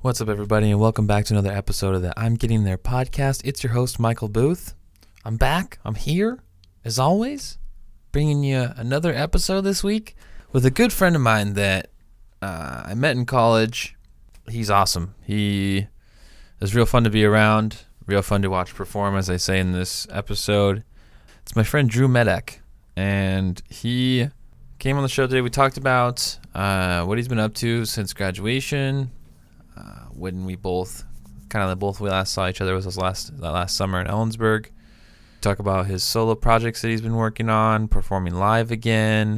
What's up, everybody, and welcome back to another episode of the I'm Getting There podcast. It's your host, Michael Booth. I'm back. I'm here, as always, bringing you another episode this week with a good friend of mine that I met in college. He's awesome. He is real fun to be around, real fun to watch perform, as I say in this episode. It's my friend Drew Medak, and he came on the show today. We talked about what he's been up to since graduation. When we both last saw each other was last summer in Ellensburg. Talk about his solo projects that he's been working on, performing live again,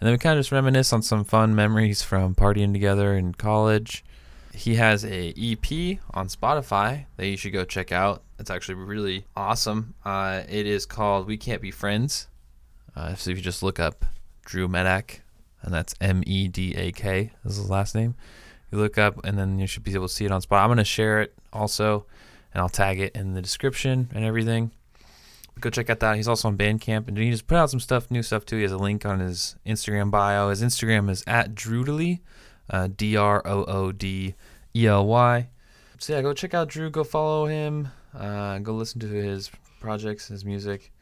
and then we kind of just reminisce on some fun memories from partying together in college. He has a EP on Spotify that you should go check out. It's actually really awesome. It is called We Can't Be Friends. So if you just look up Drew Medak, and that's M-E-D-A-K is his last name. You look up, and then you should be able to see it on Spotify. I'm going to share it also, and I'll tag it in the description and everything. Go check out that. He's also on Bandcamp, and he just put out some stuff, new stuff too. He has a link on his Instagram bio. His Instagram is at Droodly, D-R-O-O-D-E-L-Y. So yeah, go check out Drew. Go follow him. Go listen to his projects, his music.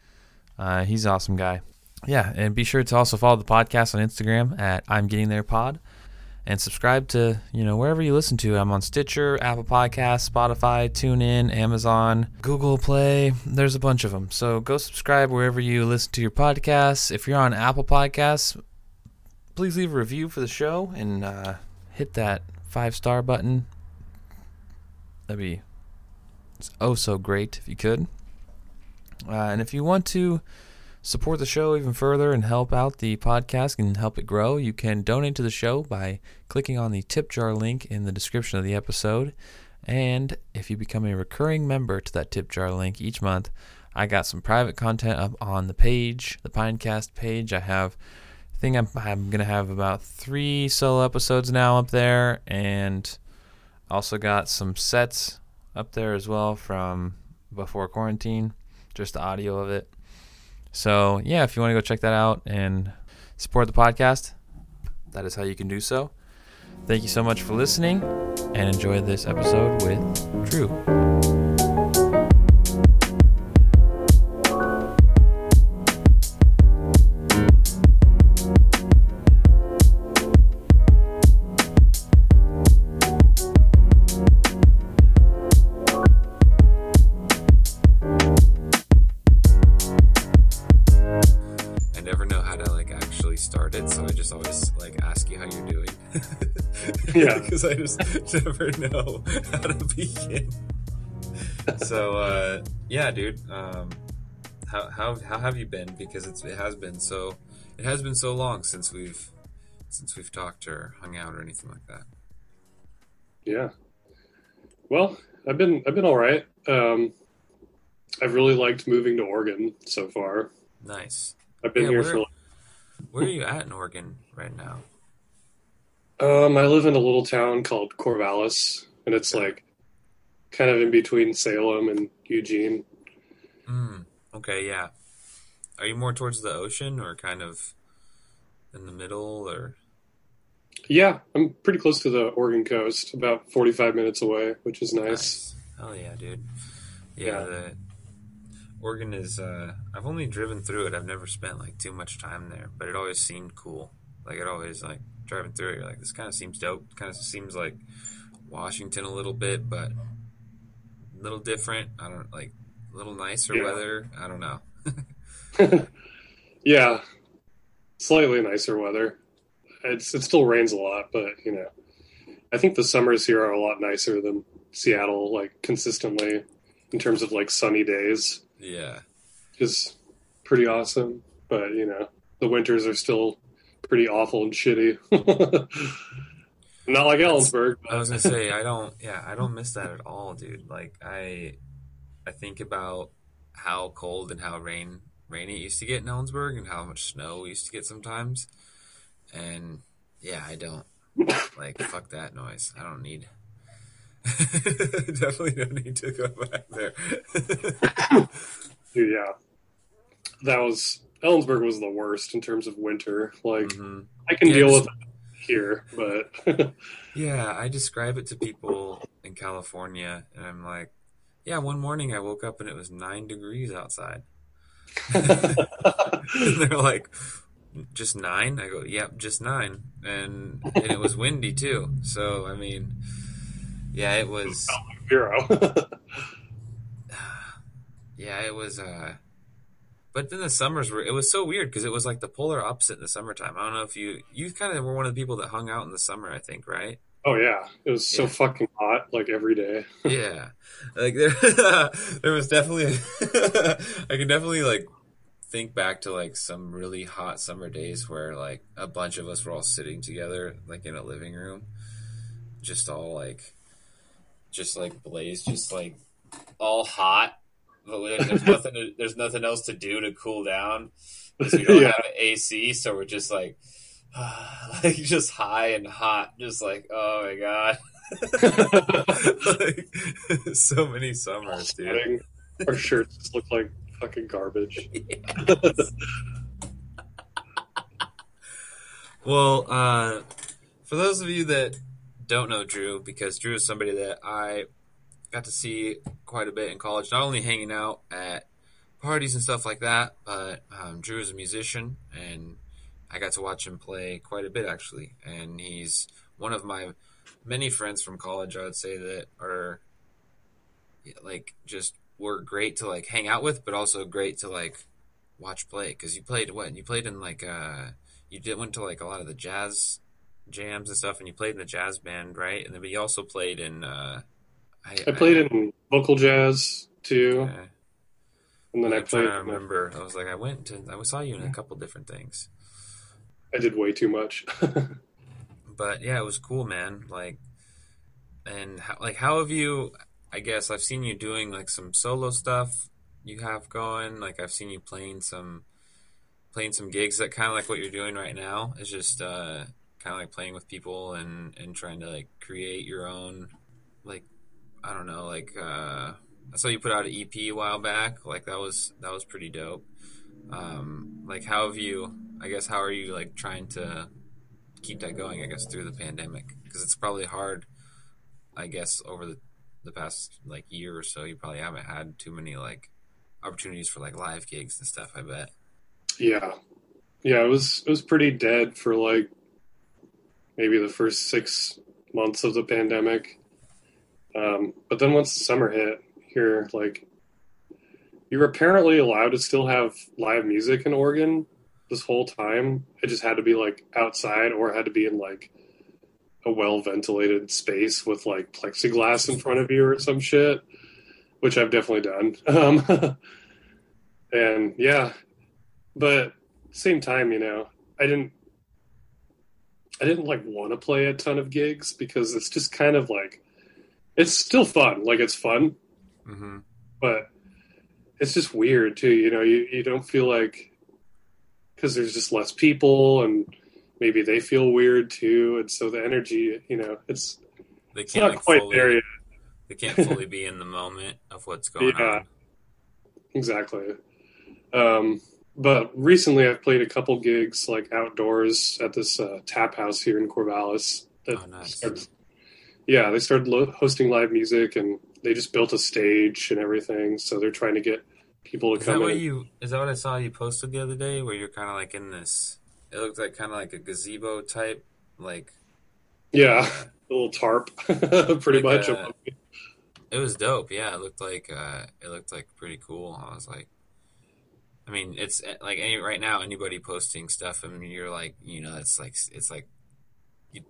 He's an awesome guy. Yeah, and be sure to also follow the podcast on Instagram at I'm Getting There Pod. And subscribe to, wherever you listen to. I'm on Stitcher, Apple Podcasts, Spotify, TuneIn, Amazon, Google Play. There's a bunch of them. So go subscribe wherever you listen to your podcasts. If you're on Apple Podcasts, please leave a review for the show and hit that 5-star button. That'd be so great if you could. And if you want to support the show even further and help out the podcast and help it grow, you can donate to the show by clicking on the tip jar link in the description of the episode. And if you become a recurring member to that tip jar link each month, I got some private content up on the page, the Pinecast page. I'm going to have about 3 solo episodes now up there, and also got some sets up there as well from before quarantine, just the audio of it. So, yeah, if you want to go check that out and support the podcast, that is how you can do so. Thank you so much for listening, and enjoy this episode with Drew. Yeah, because I just never know how to begin. So, yeah, dude, how have you been? Because it has been so long since we've talked or hung out or anything like that. Yeah, well, I've been all right. I've really liked moving to Oregon so far. Nice. I've been here for. Where are you at in Oregon right now? I live in a little town called Corvallis, and it's like kind of in between Salem and Eugene. Okay, yeah. Are you more towards the ocean or kind of in the middle? Or? Yeah, I'm pretty close to the Oregon coast, about 45 minutes away, which is nice. Oh, yeah, dude. Yeah. Oregon is, I've only driven through it. I've never spent too much time there, but it always seemed cool. It always driving through it, you're like, this kind of seems dope. Kind of seems like Washington a little bit, but a little different. I don't a little nicer weather. I don't know. Yeah, slightly nicer weather. It still rains a lot, but I think the summers here are a lot nicer than Seattle. Consistently, in terms of sunny days. Yeah, is pretty awesome. But the winters are still pretty awful and shitty. Not like Ellensburg. I was gonna say I don't miss that at all, dude. I think about how cold and how rainy it used to get in Ellensburg and how much snow we used to get sometimes. And yeah, I don't fuck that noise. I don't need definitely don't need to go back there. Dude, yeah. Ellensburg was the worst in terms of winter. I can deal with it. here, but yeah, I describe it to people in California and I'm like, yeah, one morning I woke up and it was 9 degrees outside. They're like, just 9? I go, yep, yeah, just 9. And it was windy too. So, I mean, yeah, it was like 0. Yeah, it was, but then the summers were, it was so weird because it was like the polar opposite in the summertime. I don't know if you kind of were one of the people that hung out in the summer, I think, right? Oh yeah. It was so fucking hot, like every day. Yeah. Like there was definitely, I can definitely like think back to like some really hot summer days where like a bunch of us were all sitting together, like in a living room, just all like, blazed, just like all hot. But there's nothing else to do to cool down because we don't have AC, so we're just like just high and hot, just like, oh my god. Like, so many summers, dude. Our shirts just look like fucking garbage. Yes. Well, for those of you that don't know Drew, because Drew is somebody that I got to see quite a bit in college, not only hanging out at parties and stuff like that, but Drew is a musician, and I got to watch him play quite a bit, actually. And he's one of my many friends from college, I would say, that are, like, just were great to, like, hang out with, but also great to, like, watch play. Because you played what? You played in, like, went to, like, a lot of the jazz jams and stuff, and you played in the jazz band, right? And then, but you also played in... I played in vocal jazz too, okay. And then I played. I remember I was like, I saw you in a couple different things. I did way too much, but yeah, it was cool, man. Like, and how have you? I guess I've seen you doing like some solo stuff you have going. Like I've seen you playing some gigs that kind of like what you're doing right now. It's just kind of like playing with people and trying to like create your own like. I don't know, like, I saw you put out an EP a while back. Like that was pretty dope. Like how are you like trying to keep that going, I guess, through the pandemic? Cause it's probably hard, I guess, over the past like year or so, you probably haven't had too many like opportunities for like live gigs and stuff, I bet. Yeah. Yeah. It was pretty dead for like maybe the first 6 months of the pandemic. But then once the summer hit here, like you were apparently allowed to still have live music in Oregon this whole time. It just had to be like outside or had to be in like a well-ventilated space with like plexiglass in front of you or some shit, which I've definitely done. And yeah, but same time, you know, I didn't like want to play a ton of gigs because it's just kind of like, it's still fun. Like, it's fun. Mm-hmm. But it's just weird, too. You know, you don't feel like... Because there's just less people, and maybe they feel weird, too. And so the energy, you know, it's not like quite fully, there yet. They can't fully be in the moment of what's going on. Exactly. But recently I've played a couple gigs, like, outdoors at this tap house here in Corvallis. Oh, nice. Yeah, they started hosting live music, and they just built a stage and everything. So they're trying to get people to come in. Is that what I saw you posted the other day, where you're kind of like in this? It looked like kind of like a gazebo type, like a little tarp, pretty much. It was dope. Yeah, it looked like pretty cool. I was like, I mean, it's like right now anybody posting stuff, and you're like, you know, it's like.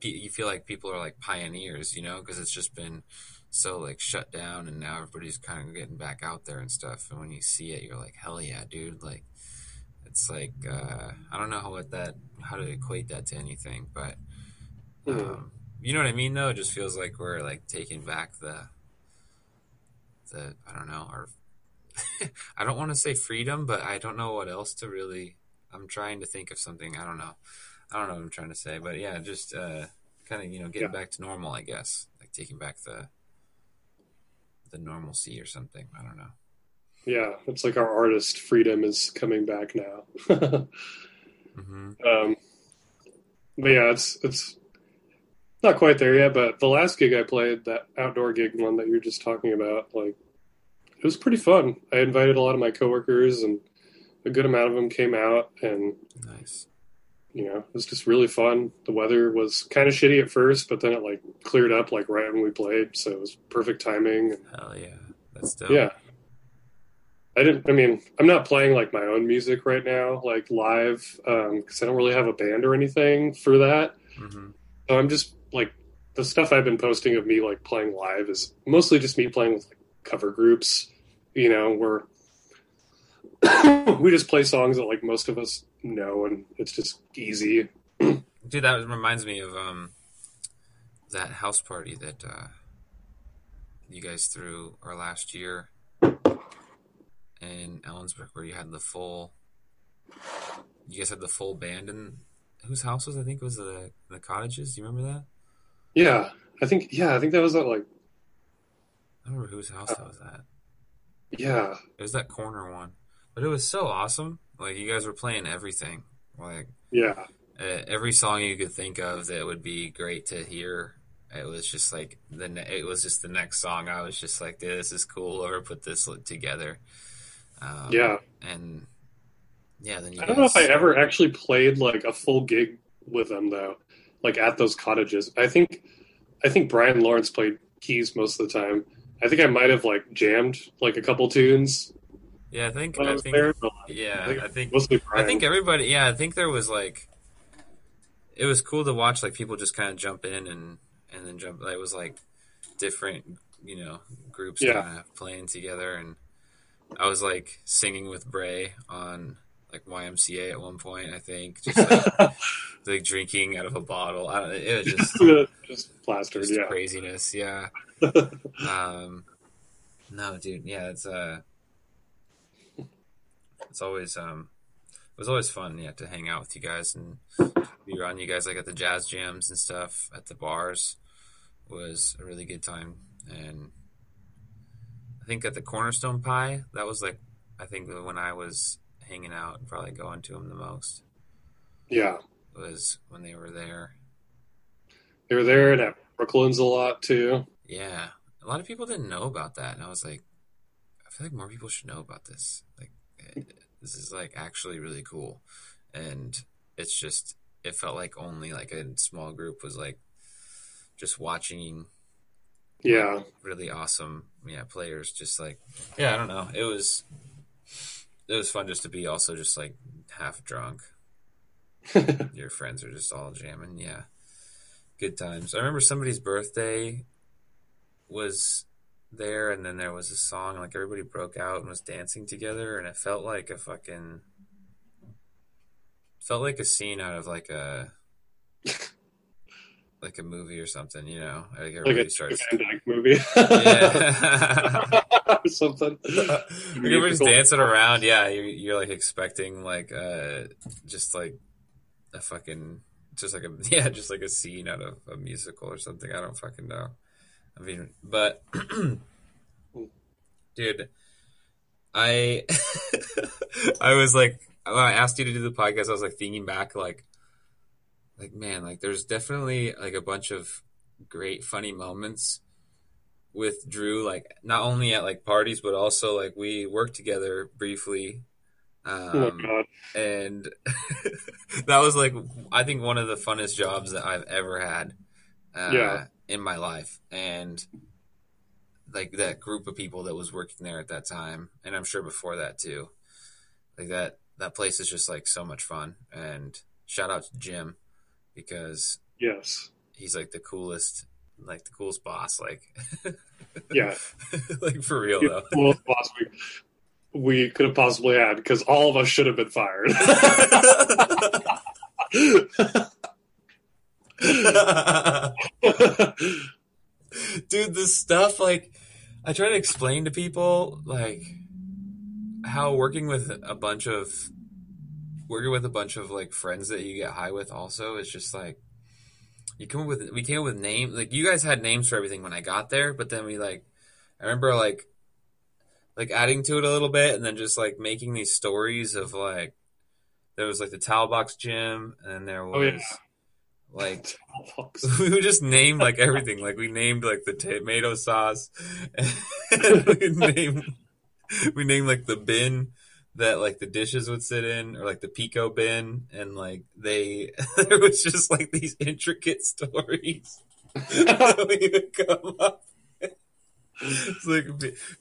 You feel like people are like pioneers, you know, because it's just been so like shut down, and now everybody's kind of getting back out there and stuff. And when you see it, you're like, hell yeah, dude! Like, it's like I don't know how to equate that to anything, but you know what I mean? Though, it just feels like we're like taking back the I don't know, or I don't want to say freedom, but I don't know what else to really. I'm trying to think of something. I don't know what I'm trying to say, but yeah, just kind of, you know, getting back to normal, I guess, like taking back the normalcy or something. I don't know. Yeah, it's like our artist freedom is coming back now. Mm-hmm. But yeah, it's Not quite there yet, but the last gig I played, that outdoor gig one that you were just talking about, like, it was pretty fun. I invited a lot of my coworkers, and a good amount of them came out, and nice. You know, it was just really fun. The weather was kind of shitty at first, but then it like cleared up like right when we played, so it was perfect timing. Hell yeah, that's dope. Yeah, I'm not playing like my own music right now, like live, because I don't really have a band or anything for that. Mm-hmm. So I'm just like, the stuff I've been posting of me like playing live is mostly just me playing with like cover groups, you know, where we just play songs that like most of us know, and it's just easy. Dude, that reminds me of that house party that you guys threw our last year in Ellensburg, where you had the full band. And whose house was, I think it was the cottages. Do you remember that? Yeah, I think that was at like, I don't remember whose house that was at. Yeah, it was that corner one. But it was so awesome. Like, you guys were playing everything. Like, yeah, every song you could think of that would be great to hear. It was just like the next song. I was just like, "This is cool. Whoever put this together." Yeah, and yeah, then I don't know if I ever actually played like a full gig with them though, like at those cottages. I think Brian Lawrence played keys most of the time. I think I might have like jammed like a couple tunes. Yeah, I think everybody. Yeah, I think there was like, it was cool to watch like people just kind of jump in and then jump. It was like different, you know, groups kind of playing together, and I was like singing with Bray on like YMCA at one point. I think just like, like drinking out of a bottle. It was just plastered, just craziness. Yeah. No, dude. Yeah, it's always it was always fun, yeah, to hang out with you guys and be around you guys, like at the jazz jams and stuff at the bars. Was a really good time. And I think at the Cornerstone Pie, that was like, I think when I was hanging out and probably going to them the most. Yeah, was when they were there. They were there, and at Brooklyn's a lot too. Yeah, a lot of people didn't know about that, and I was like, I feel like more people should know about this. Like, this is like actually really cool, and it's just, it felt like only like a small group was like just watching, yeah, like really awesome, yeah, players just like, yeah, I don't know, it was fun just to be also just like half drunk. Your friends are just all jamming, yeah, good times. I remember somebody's birthday was there, and then there was a song, like everybody broke out and was dancing together, and it felt like a fucking, felt like a scene out of like a like a movie or something, you know, like everybody like a starts movie. Yeah. Something. You're just dancing around, yeah, you're like expecting like just like a fucking, just like a, yeah, just like a scene out of a musical or something. I don't fucking know. I mean, but dude, I I was like, when I asked you to do the podcast, I was like thinking back, like man, like there's definitely like a bunch of great funny moments with Drew, like not only at like parties, but also like we worked together briefly. Oh my God. And that was like, I think one of the funnest jobs that I've ever had. Yeah. In my life, and like that group of people that was working there at that time, and I'm sure before that too, like that place is just like so much fun. And shout out to Jim, because yes, he's like the coolest boss, like yeah, like for real though, the coolest boss we could have possibly had, because all of us should have been fired. Dude, this stuff, like I try to explain to people like how working with a bunch of like friends that you get high with also is just like, we came up with names, like you guys had names for everything when I got there, but then we like, I remember like adding to it a little bit, and then just like making these stories of like, there was like the Towel Box Gym, and there was Like, we would just name, like, everything. Like, we named, like, the tomato sauce. And we named, like, the bin that, like, the dishes would sit in, or, like, the pico bin. And, like, there was just, like, these intricate stories that we would come up. It's like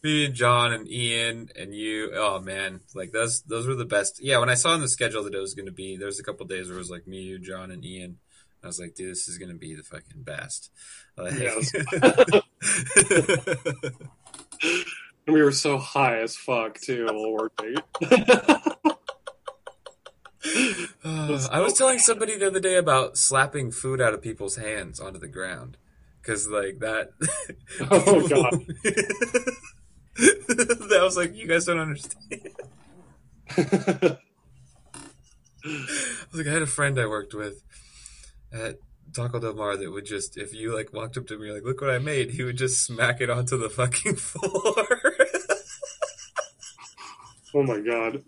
me and John and Ian and you. Oh man, like those were the best. Yeah, when I saw on the schedule that it was going to be, there was a couple days where it was like me, you, John, and Ian. I was like, dude, this is going to be the fucking best. Like, yes. And we were so high as fuck too. Lord, I was telling somebody the other day about slapping food out of people's hands onto the ground. Because, like, that... Oh, God. That was like, you guys don't understand. I was like, I had a friend I worked with at Taco Del Mar that would just, if you, like, walked up to me, like, look what I made, he would just smack it onto the fucking floor. Oh, my God.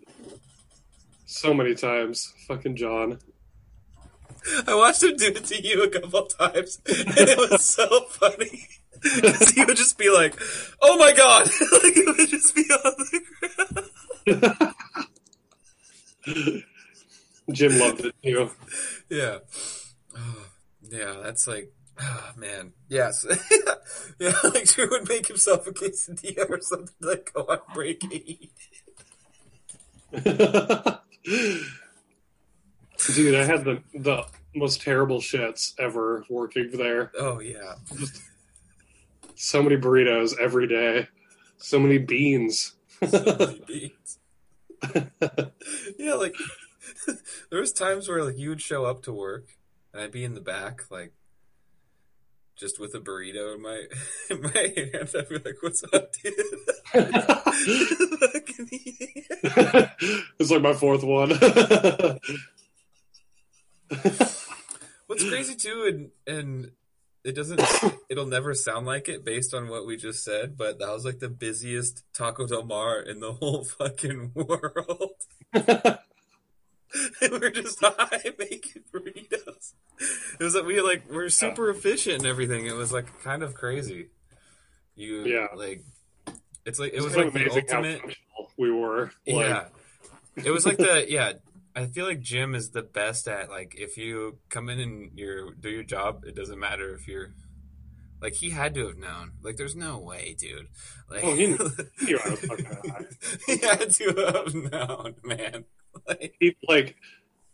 So many times. Fucking John. I watched him do it to you a couple times, and it was so funny. Because he would just be like, oh my God! Like, it would just be on the ground. Jim loved it, too. Yeah. Oh, yeah, that's like, oh, man. Yes. Yeah, like, Drew would make himself a quesadilla or something, like, go on break and eat it. Dude, I had the most terrible shits ever working there. Oh, yeah. So many burritos every day. So many beans. Yeah, like, there was times where, like, you would show up to work, and I'd be in the back, like, just with a burrito in my hand. I'd be like, what's up, dude? It's like my fourth one. What's crazy too, and it'll never sound like it based on what we just said, but that was like the busiest Taco Del Mar in the whole fucking world. And we're just high making burritos. It was like we're super efficient and everything. It was like kind of crazy. It was like the ultimate. How we were. Like... Yeah, it was like the yeah. I feel like Jim is the best at, like, if you come in and do your job, it doesn't matter if you're, like, he had to have known. Like, there's no way, dude. Like, oh, he knew. He had to have known, man. Like, he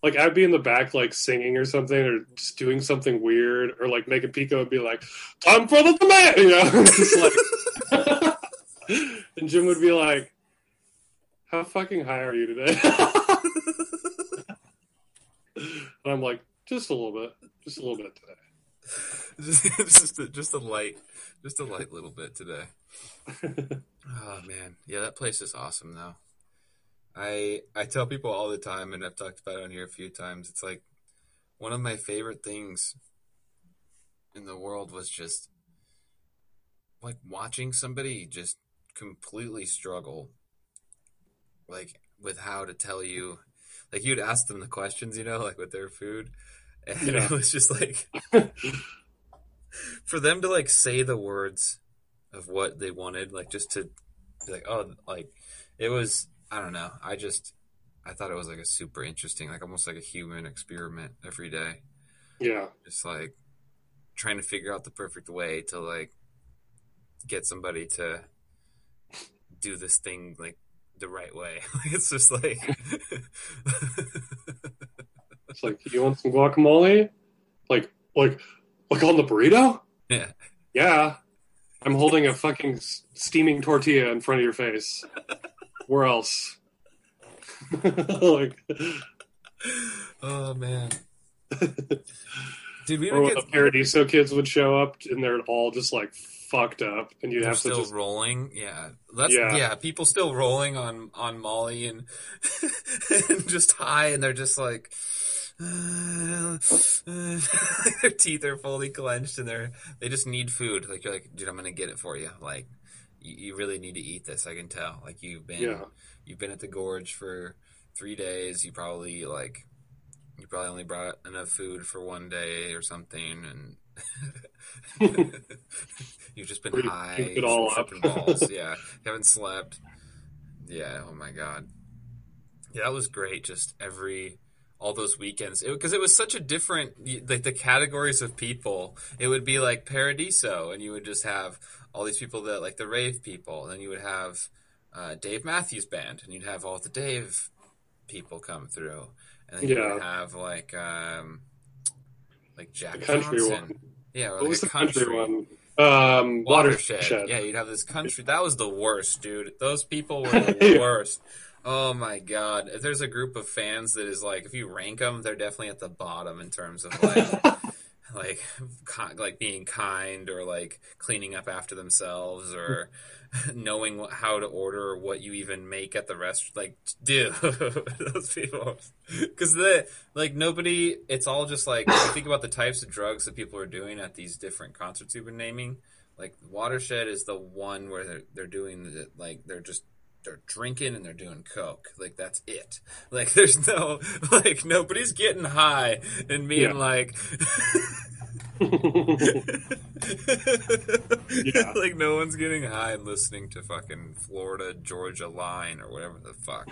I'd be in the back, like, singing or something, or just doing something weird, or, like, make a pico and be like, "Time for the demand," you know? Just like, and Jim would be like, "How fucking high are you today?" And I'm like, just a little bit today. just a light little bit today. Oh man, yeah, that place is awesome though. I tell people all the time, and I've talked about it on here a few times. It's like one of my favorite things in the world was just like watching somebody just completely struggle, like with how to tell you. Like, you'd ask them the questions, you know, like, with their food. And yeah. It was just, like, for them to, like, say the words of what they wanted, like, just to be like, oh, like, it was, I don't know. I thought it was, like, a super interesting, like, almost like a human experiment every day. Yeah. Just, like, trying to figure out the perfect way to, like, get somebody to do this thing, like, the right way. It's just like it's like, you want some guacamole? Like on the burrito? Yeah. I'm holding a fucking steaming tortilla in front of your face. Where else? Like, oh man. Did we ever get the Paradiso kids would show up and they're all just like fucked up, and you'd have to still just... rolling. Yeah, that's yeah. People still rolling on Molly and, and just high, and they're just like their teeth are fully clenched, and they just need food. Like, you're like, dude, I'm gonna get it for you. Like, you really need to eat this. I can tell. Like, you've been at the Gorge for 3 days. You probably like You probably only brought enough food for one day or something, and you've just been high, it all up. Balls. Yeah, haven't slept. Yeah, oh my God. Yeah, that was great. Just all those weekends, because it was such a different, like the categories of people. It would be like Paradiso, and you would just have all these people that like the rave people, and then you would have Dave Matthews Band, and you'd have all the Dave people come through, and then you would have like Jack the country Johnson. One. Yeah, or what like was a the country one? Watershed. Yeah, you'd have this country. That was the worst, dude. Those people were the worst. Oh my God. If there's a group of fans that is like, if you rank them, they're definitely at the bottom in terms of like, like being kind or like cleaning up after themselves or knowing how to order or what you even make at the restaurant. Like, dude, those people. Because it's all just like, if you think about the types of drugs that people are doing at these different concerts you've been naming, like Watershed is the one where they're doing they're drinking and they're doing coke. Like, that's it. Like, there's no, like, nobody's getting high and being like, like, no one's getting high and listening to fucking Florida Georgia Line or whatever the fuck.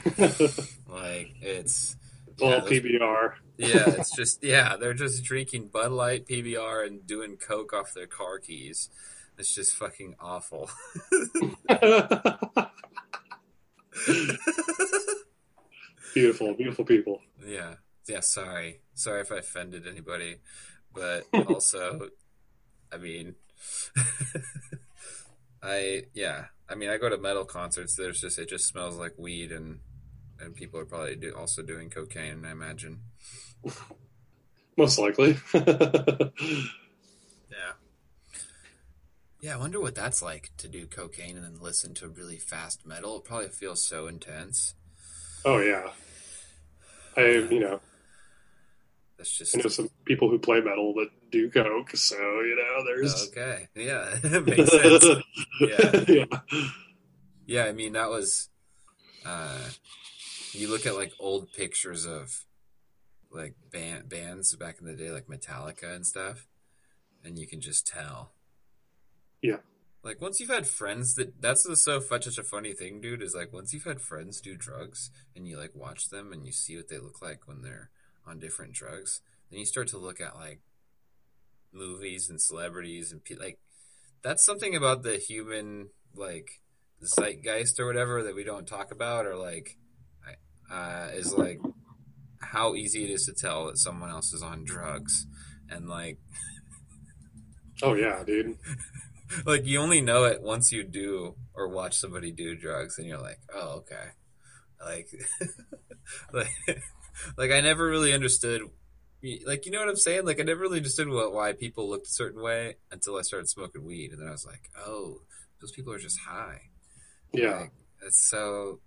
Like, it's all PBR. Yeah, it's just, they're just drinking Bud Light, PBR, and doing coke off their car keys. It's just fucking awful. Beautiful people. Yeah. Sorry if I offended anybody, but also, I mean, I go to metal concerts. There's just it just smells like weed, and people are probably also doing cocaine, I imagine. Most likely. Yeah, I wonder what that's like to do cocaine and then listen to really fast metal. It probably feels so intense. Oh, yeah. I know some people who play metal that do coke, so, there's... Okay, yeah, it makes sense. Yeah, I mean, that was... you look at, like, old pictures of, like, bands back in the day, like Metallica and stuff, and you can just tell... Yeah. Like, once you've had friends such a funny thing, dude, is like, once you've had friends do drugs and you, like, watch them and you see what they look like when they're on different drugs, then you start to look at, like, movies and celebrities and, like, that's something about the human, like, zeitgeist or whatever that we don't talk about or, like, is, like, how easy it is to tell that someone else is on drugs and, like... Oh, yeah, dude. Like, you only know it once you do or watch somebody do drugs, and you're like, oh, okay. Like I never really understood, like, you know what I'm saying? Like, I never really understood why people looked a certain way until I started smoking weed, and then I was like, oh, those people are just high. Yeah. Like, that's so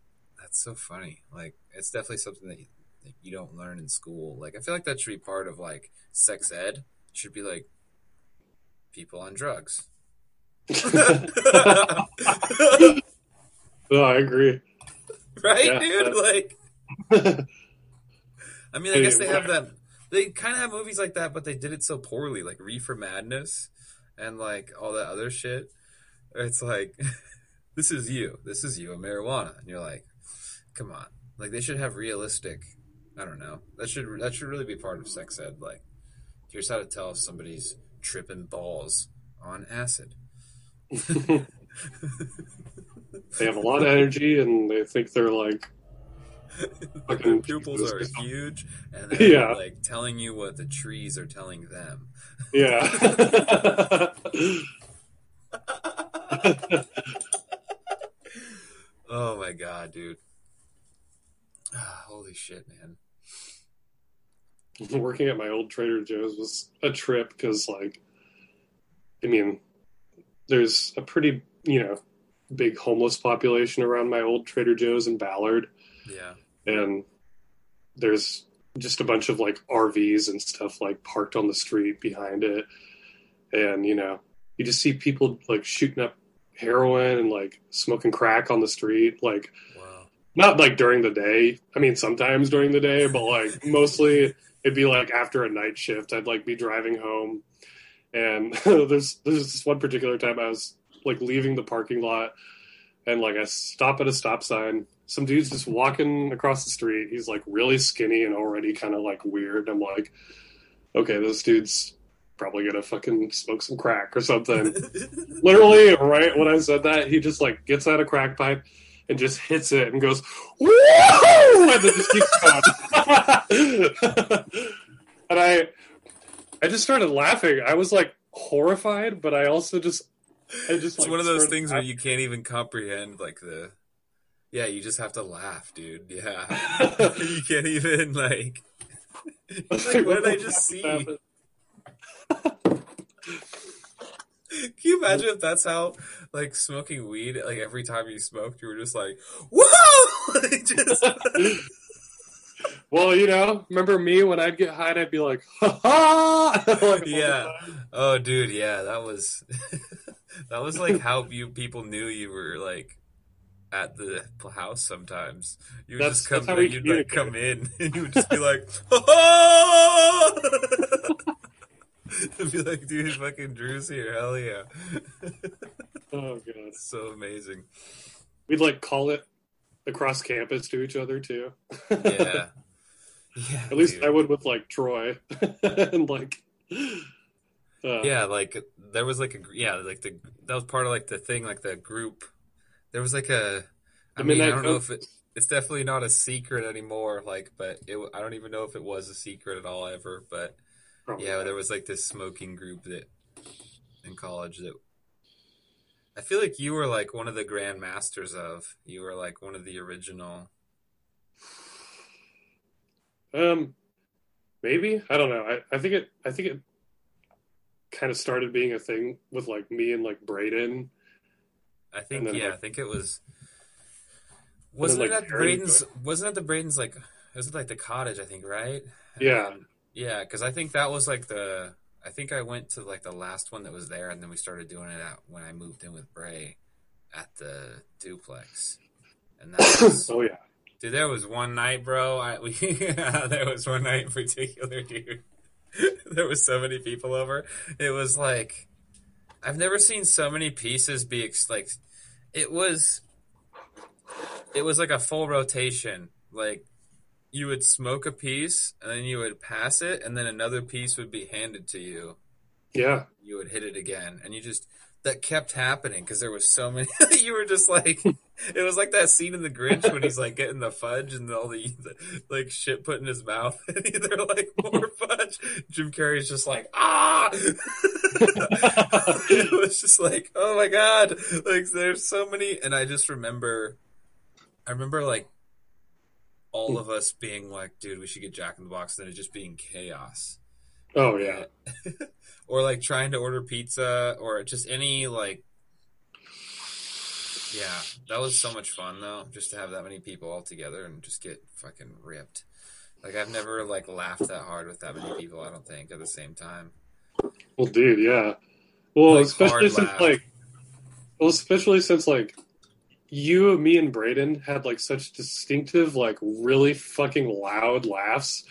funny. Like, it's definitely something that you don't learn in school. Like, I feel like that should be part of, like, sex ed. It should be, like, people on drugs. No, I agree. Right, yeah, dude? Like, I mean, I guess they have that. They kind of have movies like that, but they did it so poorly, like Reefer Madness and like all that other shit. It's like, this is you, a marijuana, and you're like, come on. Like, they should have realistic. I don't know. That should really be part of sex ed. Like, here's how to tell if somebody's tripping balls on acid. They have a lot of energy and they think they're like their pupils are huge and they're like telling you what the trees are telling them. Yeah. Oh my God, dude. Holy shit, man. Working at my old Trader Joe's was a trip because, like, I mean, there's a pretty, big homeless population around my old Trader Joe's in Ballard. Yeah. And there's just a bunch of, like, RVs and stuff, like, parked on the street behind it. And, you just see people, like, shooting up heroin and, like, smoking crack on the street. Like, wow. Not, like, during the day. I mean, sometimes during the day, but, like, mostly it'd be like after a night shift, I'd like be driving home, and there's this one particular time I was like leaving the parking lot, and like I stop at a stop sign. Some dude's just walking across the street. He's like really skinny and already kind of like weird. I'm like, okay, this dude's probably gonna fucking smoke some crack or something. Literally, right when I said that, he just like gets out a crack pipe and just hits it and goes, "Whoa!" and then just keeps going. And I just started laughing. I was like horrified, but I also just, it's like, one of those things where you can't even comprehend like the. Yeah, you just have to laugh, dude. Yeah. You can't even, like... like what did I just see? Can you imagine if that's how, like, smoking weed, like, every time you smoked, you were just like, whoa! Just... Well, you know, remember me when I'd get high and I'd be like, ha-ha! Like, yeah. Oh, dude, yeah, that was... that was, like, how people knew you were, like... at the house sometimes. You would just come in, you'd like come in and you would just be like, oh! You'd be like, dude, fucking Drew's here, hell yeah. Oh god. It's so amazing. We'd like call it across campus to each other too. Yeah. Yeah. At least dude. I would with like Troy. And like yeah, like there was like a yeah, like the that was part of like the thing, like the group. There was like a, I mean, I don't know if it's definitely not a secret anymore, like, but I don't even know if it was a secret at all ever, but probably yeah, not. There was like this smoking group that in college that I feel like you were like one of the grand masters of, you were like one of the original. Maybe, I don't know. I think it kind of started being a thing with like me and like Brayden. I think, yeah, like, I think it was, wasn't it at the cottage, I think, right? And yeah. Yeah. Cause I think that was like I think I went to like the last one that was there and then we started doing it at, when I moved in with Bray at the duplex. And that was, oh yeah. Dude, there was one night, bro. There was one night in particular, dude. There was so many people over. It was like, I've never seen so many pieces be like, it was like a full rotation. Like you would smoke a piece and then you would pass it and then another piece would be handed to you. Yeah. You would hit it again. And you just, that kept happening because there was so many, you were just like, it was like that scene in The Grinch when he's like getting the fudge and all the like shit put in his mouth and they're like more fudge. Jim Carrey's just like, ah! It was just like, oh my god, like there's so many. And I just remember like all of us being like, dude, we should get Jack in the Box, and then it just being chaos. Oh yeah. Or like trying to order pizza or just any like, yeah, that was so much fun though, just to have that many people all together and just get fucking ripped. Like I've never like laughed that hard with that many people, I don't think, at the same time. Well, dude, yeah. Well, like, especially since you, me, and Brayden had like such distinctive, like really fucking loud laughs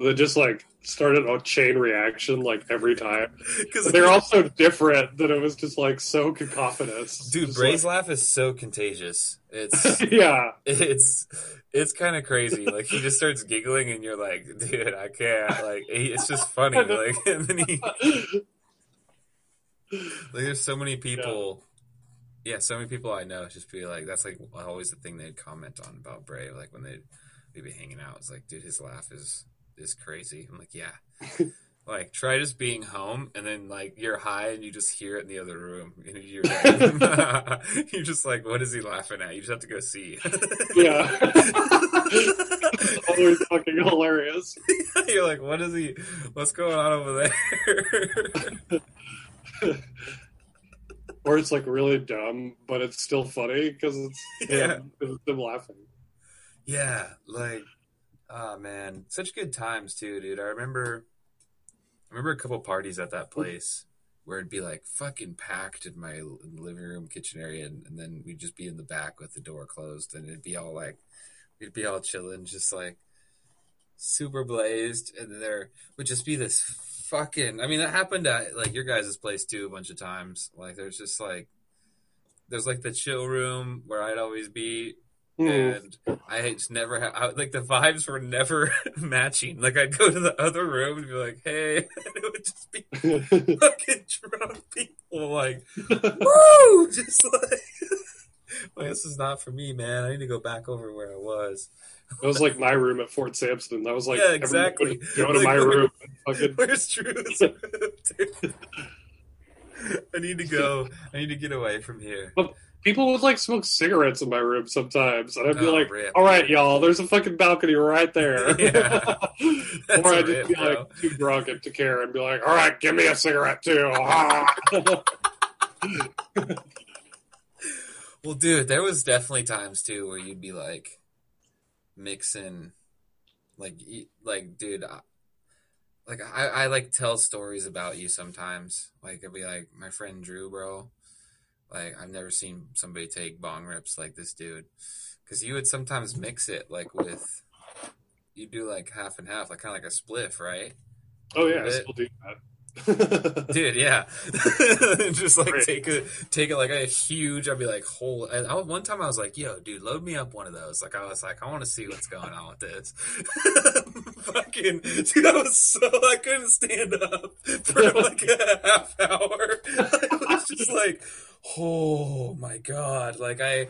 that just like started a chain reaction like every time because they're all so different that it was just like so cacophonous. Dude, just Bray's laugh is so contagious. It's yeah, it's kind of crazy. Like he just starts giggling and you're like, dude, I can't. Like it's just funny. Like and then there's so many people. Yeah, so many people I know just be like, that's like always the thing they'd comment on about Bray. Like when they'd be hanging out, it's like, dude, his laugh is crazy. I'm like, yeah. Like try just being home and then like you're high and you just hear it in the other room and you're like, you're just like, what is he laughing at? You just have to go see. Yeah. Always fucking hilarious. You're like, what's going on over there? Or it's like really dumb but it's still funny because it's them laughing. Yeah, like oh man, such good times too, dude. I remember a couple parties at that place where it'd be like fucking packed in my living room, kitchen area, and then we'd just be in the back with the door closed, and it'd be all chilling, just like super blazed, and there would just be this fucking, I mean, that happened at like your guys' place too a bunch of times. Like there's just like, there's like the chill room where I'd always be. And I just never had, like, the vibes were never matching. Like, I'd go to the other room and be like, hey, and it would just be fucking drunk people, like, woo! Just like, this is not for me, man. I need to go back over where I was. That was like my room at Fort Sampson. That was like, yeah, exactly. Go to like, my room. Fucking... Where's Drew's room, dude? I need to go. I need to get away from here. Well, people would, like, smoke cigarettes in my room sometimes. And I'd be like, rip, all right, y'all, there's a fucking balcony right there. Yeah. Or I'd just be, bro, like, too drunk to care and be like, all right, give me a cigarette, too. Well, dude, there was definitely times, too, where you'd be, like, mixing, like dude, I like, tell stories about you sometimes. Like, I'd be like, my friend Drew, bro. Like, I've never seen somebody take bong rips like this dude. Because you would sometimes mix it, like, with... You do, like, half and half. Like, kind of like a spliff, right? Oh, yeah. I still do that. Dude, yeah. Just, like, great. Take it like a huge... I'd be like, whole... And one time I was like, yo, dude, load me up one of those. Like, I was like, I want to see what's going on with this. Fucking... Dude, I was so... I couldn't stand up for, like, a half hour. It was just like... Oh my God! Like I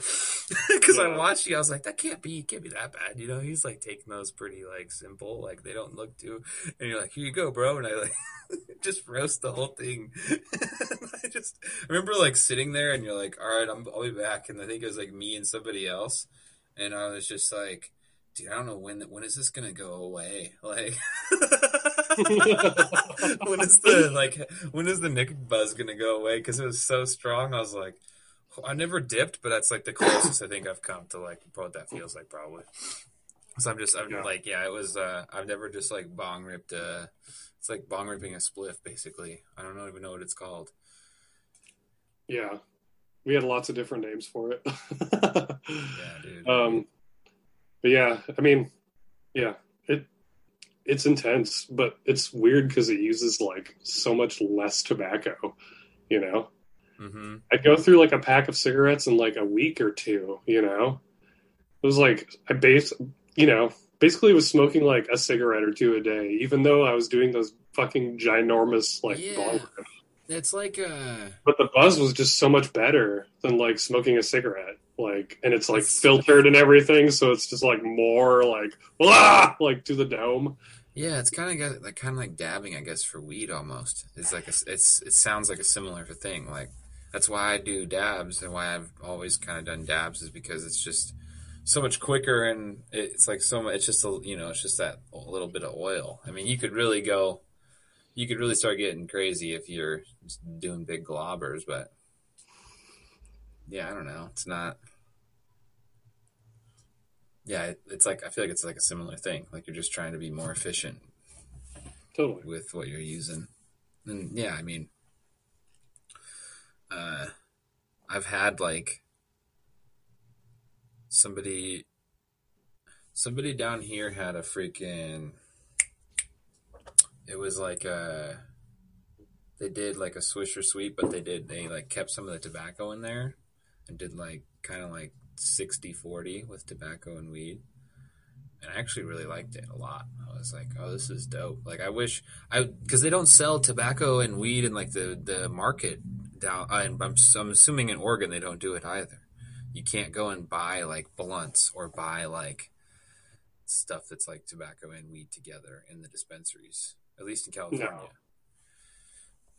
watched you, I was like, that can't be that bad, you know? He's like taking those pretty like simple, like they don't look too. And you're like, here you go, bro. And I like just roast the whole thing. I remember like sitting there, and you're like, all right, I'll be back. And I think it was like me and somebody else, and I was just like, dude, I don't know when is this gonna go away, like. when is the Nick buzz gonna go away? Because it was so strong. I was like, I never dipped, but that's like the closest I think I've come to like what that feels like, probably. So it was. I've never just like bong ripped. It's like bong ripping a spliff, basically. I don't even know what it's called. Yeah, we had lots of different names for it. Yeah, dude. But yeah, I mean, yeah, it. It's intense, but it's weird because it uses, like, so much less tobacco, you know? Mm-hmm. I'd go through, like, a pack of cigarettes in, like, a week or two, you know? It was, like, basically was smoking, like, a cigarette or two a day, even though I was doing those fucking ginormous, like, bong rips. It's like a... But the buzz was just so much better than, like, smoking a cigarette. Like, and it's, like, filtered and everything, so it's just, like, more, like, blah! Like, to the dome. Yeah, it's kind of like dabbing, I guess, for weed almost. It's like it sounds like a similar thing. Like that's why I do dabs, and why I've always kind of done dabs is because it's just so much quicker, and it's like so much. It's just it's just that little bit of oil. I mean, you could really start getting crazy if you're doing big globbers. But yeah, I don't know. It's not. Yeah, it's like, I feel like it's like a similar thing. Like you're just trying to be more efficient totally with what you're using. And yeah, I mean, I've had like somebody down here had a freaking, it was like a, they did like a Swisher Sweep, but they like kept some of the tobacco in there and did like kind of like 60-40 with tobacco and weed, and I actually really liked it a lot. I was like, oh, this is dope. Like because they don't sell tobacco and weed in like the market down, and I'm assuming in Oregon they don't do it either. You can't go and buy like blunts or buy like stuff that's like tobacco and weed together in the dispensaries, at least in California.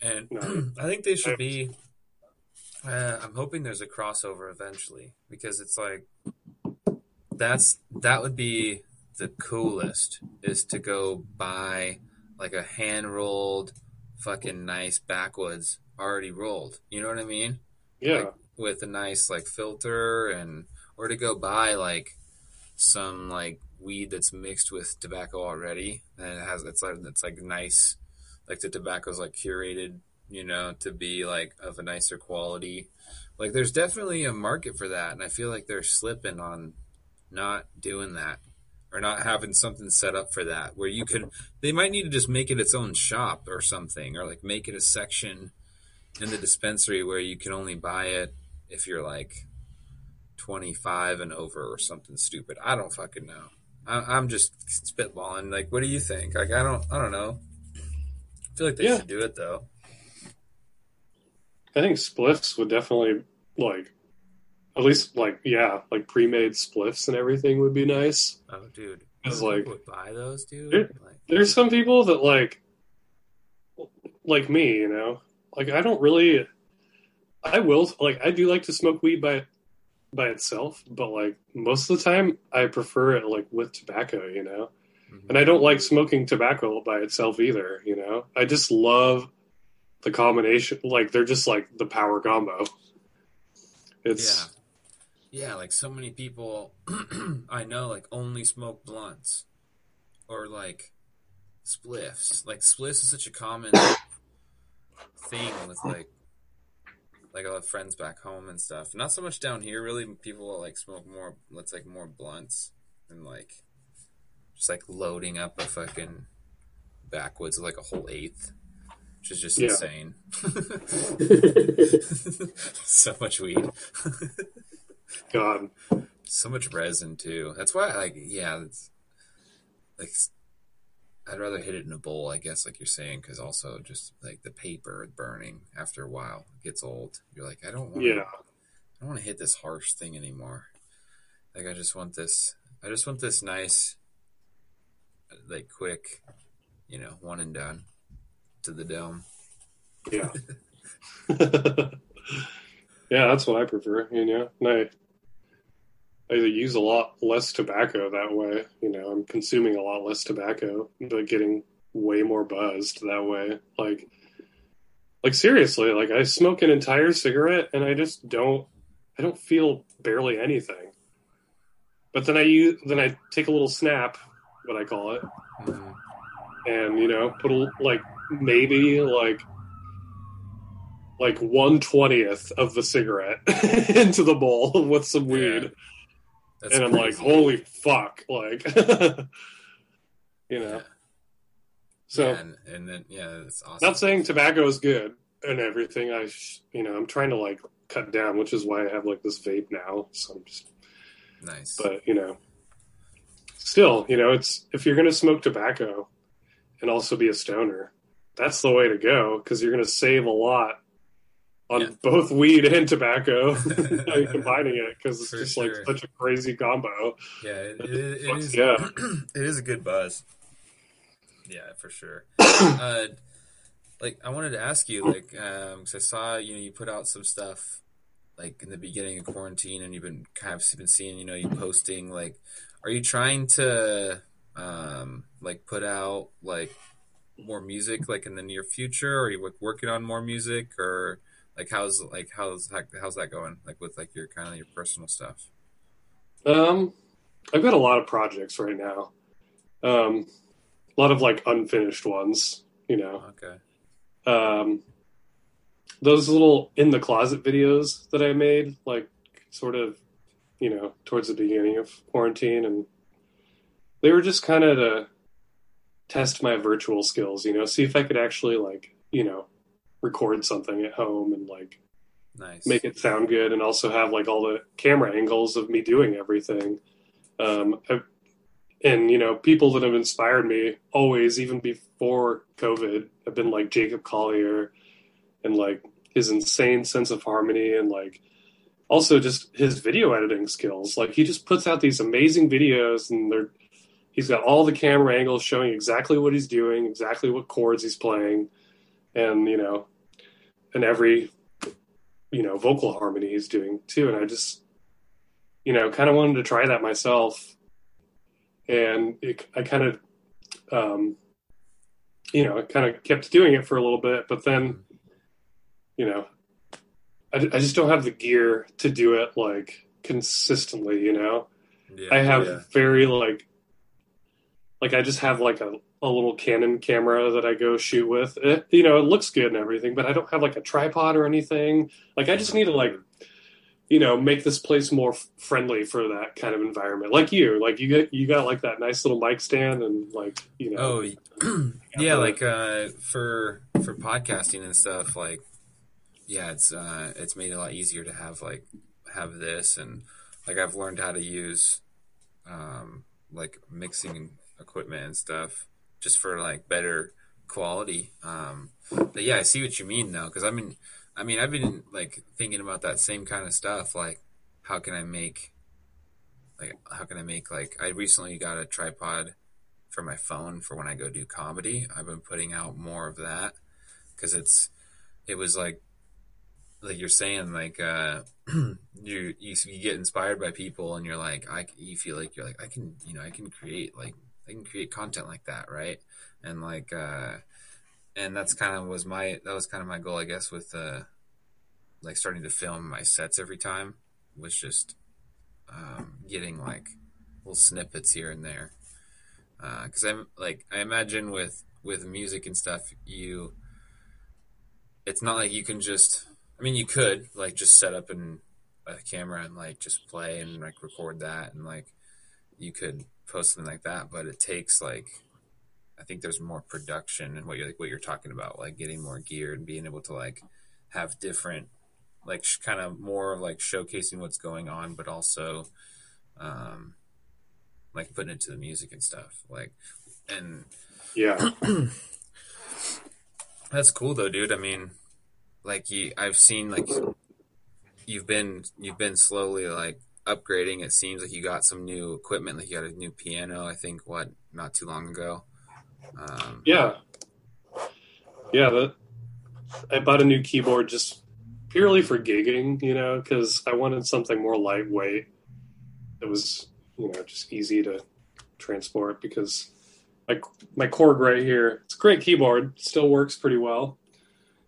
No. And no. I think they should be I'm hoping there's a crossover eventually, because it's like that would be the coolest, is to go buy like a hand rolled fucking nice backwoods already rolled. You know what I mean? Yeah. Like, with a nice like filter, and or to go buy like some like weed that's mixed with tobacco already, and it's like nice, like the tobacco's like curated, you know, to be like of a nicer quality. Like there's definitely a market for that, and I feel like they're slipping on not doing that or not having something set up for that, where you could, they might need to just make it its own shop or something, or like make it a section in the dispensary where you can only buy it if you're like 25 and over or something stupid. I don't fucking know. I'm just spitballing. Like, what do you think? Like, I don't know. I feel like they should do it though. I think spliffs would definitely, like, at least, like, yeah, like pre-made spliffs and everything would be nice. Oh, dude, because like, people would buy those, dude. There's some people that like me, you know. Like, I don't really. I will, like, I do like to smoke weed by itself, but like most of the time, I prefer it like with tobacco, you know. Mm-hmm. And I don't like smoking tobacco by itself either, you know. I just love the combination. Like, they're just like the power combo. It's. Yeah. Yeah, like so many people I know, like, only smoke blunts or like spliffs. Like, spliffs is such a common thing with like I have friends back home and stuff. Not so much down here, really. People will like smoke more. Let's like more blunts and like just like loading up a fucking backwoods of like a whole eighth, which is just insane. So much weed. God, so much resin too. That's why, like, yeah, it's, like, I'd rather hit it in a bowl, I guess, like you're saying, because also just like the paper burning after a while, it gets old. You're like, I don't want to hit this harsh thing anymore. Like, I just want this nice, like, quick, you know, one and done to the dome. Yeah. Yeah, that's what I prefer, you know. And I use a lot less tobacco that way, you know. I'm consuming a lot less tobacco, but getting way more buzzed that way. Like seriously, like, I smoke an entire cigarette and I don't feel barely anything. But then I take a little snap, what I call it, and, you know, put a, like, maybe like 1/20 of the cigarette into the bowl with some weed. Yeah. And I'm crazy. Like, holy fuck. Like, you know, so, yeah, and then, yeah, it's awesome. Not saying tobacco is good and everything. You know, I'm trying to like cut down, which is why I have like this vape now. So I'm just nice, but, you know, still, you know, it's, if you're going to smoke tobacco and also be a stoner, that's the way to go. 'Cause you're going to save a lot on both weed and tobacco, like, combining it, because it's just like such a crazy combo. Yeah, it is. Yeah, it is a good buzz. Yeah, for sure. Like, I wanted to ask you, like, because I saw, you know, you put out some stuff like in the beginning of quarantine, and you've been kind of seeing, you know, you posting. Like, are you trying to like put out like more music like in the near future? Or are you like working on more music, or like, how's that going? Like, with like your kind of your personal stuff. I've got a lot of projects right now. A lot of like unfinished ones, you know. Okay. Those little in the closet videos that I made, like, sort of, you know, towards the beginning of quarantine, and they were just kind of to test my virtual skills, you know, see if I could actually, like, you know, record something at home and like nice. Make it sound good, and also have like all the camera angles of me doing everything. And, you know, people that have inspired me always, even before COVID, have been like Jacob Collier and like his insane sense of harmony, and like also just his video editing skills. Like, he just puts out these amazing videos, and he's got all the camera angles showing exactly what he's doing, exactly what chords he's playing. And, you know, and every, you know, vocal harmony he's doing too. And I just, you know, kind of wanted to try that myself. And I kind of kept doing it for a little bit, but then, you know, I just don't have the gear to do it like consistently, you know. Yeah, I have very like I just have like a little Canon camera that I go shoot with. It, you know, it looks good and everything, but I don't have like a tripod or anything. Like, I just need to like you know, make this place more friendly for that kind of environment. You got like that nice little mic stand and like, you know. Oh, yeah. Like, for podcasting and stuff, like, yeah, it's made it a lot easier to have this. And like, I've learned how to use, like mixing equipment and stuff just for like better quality. But yeah, I see what you mean though. Cause I mean, I've been like thinking about that same kind of stuff. Like, how can I make I recently got a tripod for my phone for when I go do comedy. I've been putting out more of that because it was like you're saying, like, you get inspired by people and you're like, I can create content like that. Right. And like, and that was kind of my goal, I guess, with like starting to film my sets every time, was just getting like little snippets here and there. Because I'm like, I imagine with music and stuff, it's not like you can just. I mean, you could like just set up a camera and like just play and like record that, and like you could post something like that. But it takes like. I think there's more production and what you're talking about, like getting more gear and being able to like have different, like kind of more like showcasing what's going on, but also like putting it to the music and stuff. Like, and yeah, that's cool though, dude. I mean, like I've seen like you've been slowly like upgrading. It seems like you got some new equipment. Like you got a new piano, I think not too long ago. I bought a new keyboard just purely for gigging, you know, because I wanted something more lightweight that was, you know, just easy to transport. Because like my Korg right here, it's a great keyboard, still works pretty well,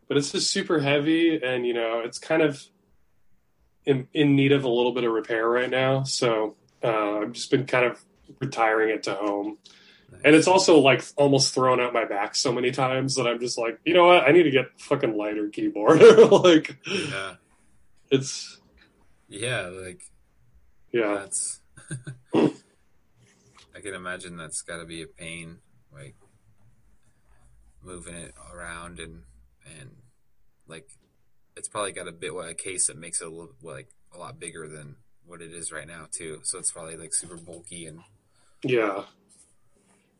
but it's just super heavy, and you know, it's kind of in need of a little bit of repair right now. So I've just been kind of retiring it to home. And it's also like almost thrown out my back so many times that I'm just like, you know what? I need to get a fucking lighter keyboard. Like, yeah, it's, yeah, like, yeah, that's, I can imagine that's gotta be a pain, like moving it around and like, it's probably got a case that makes it a lot bigger than what it is right now too. So it's probably like super bulky and yeah.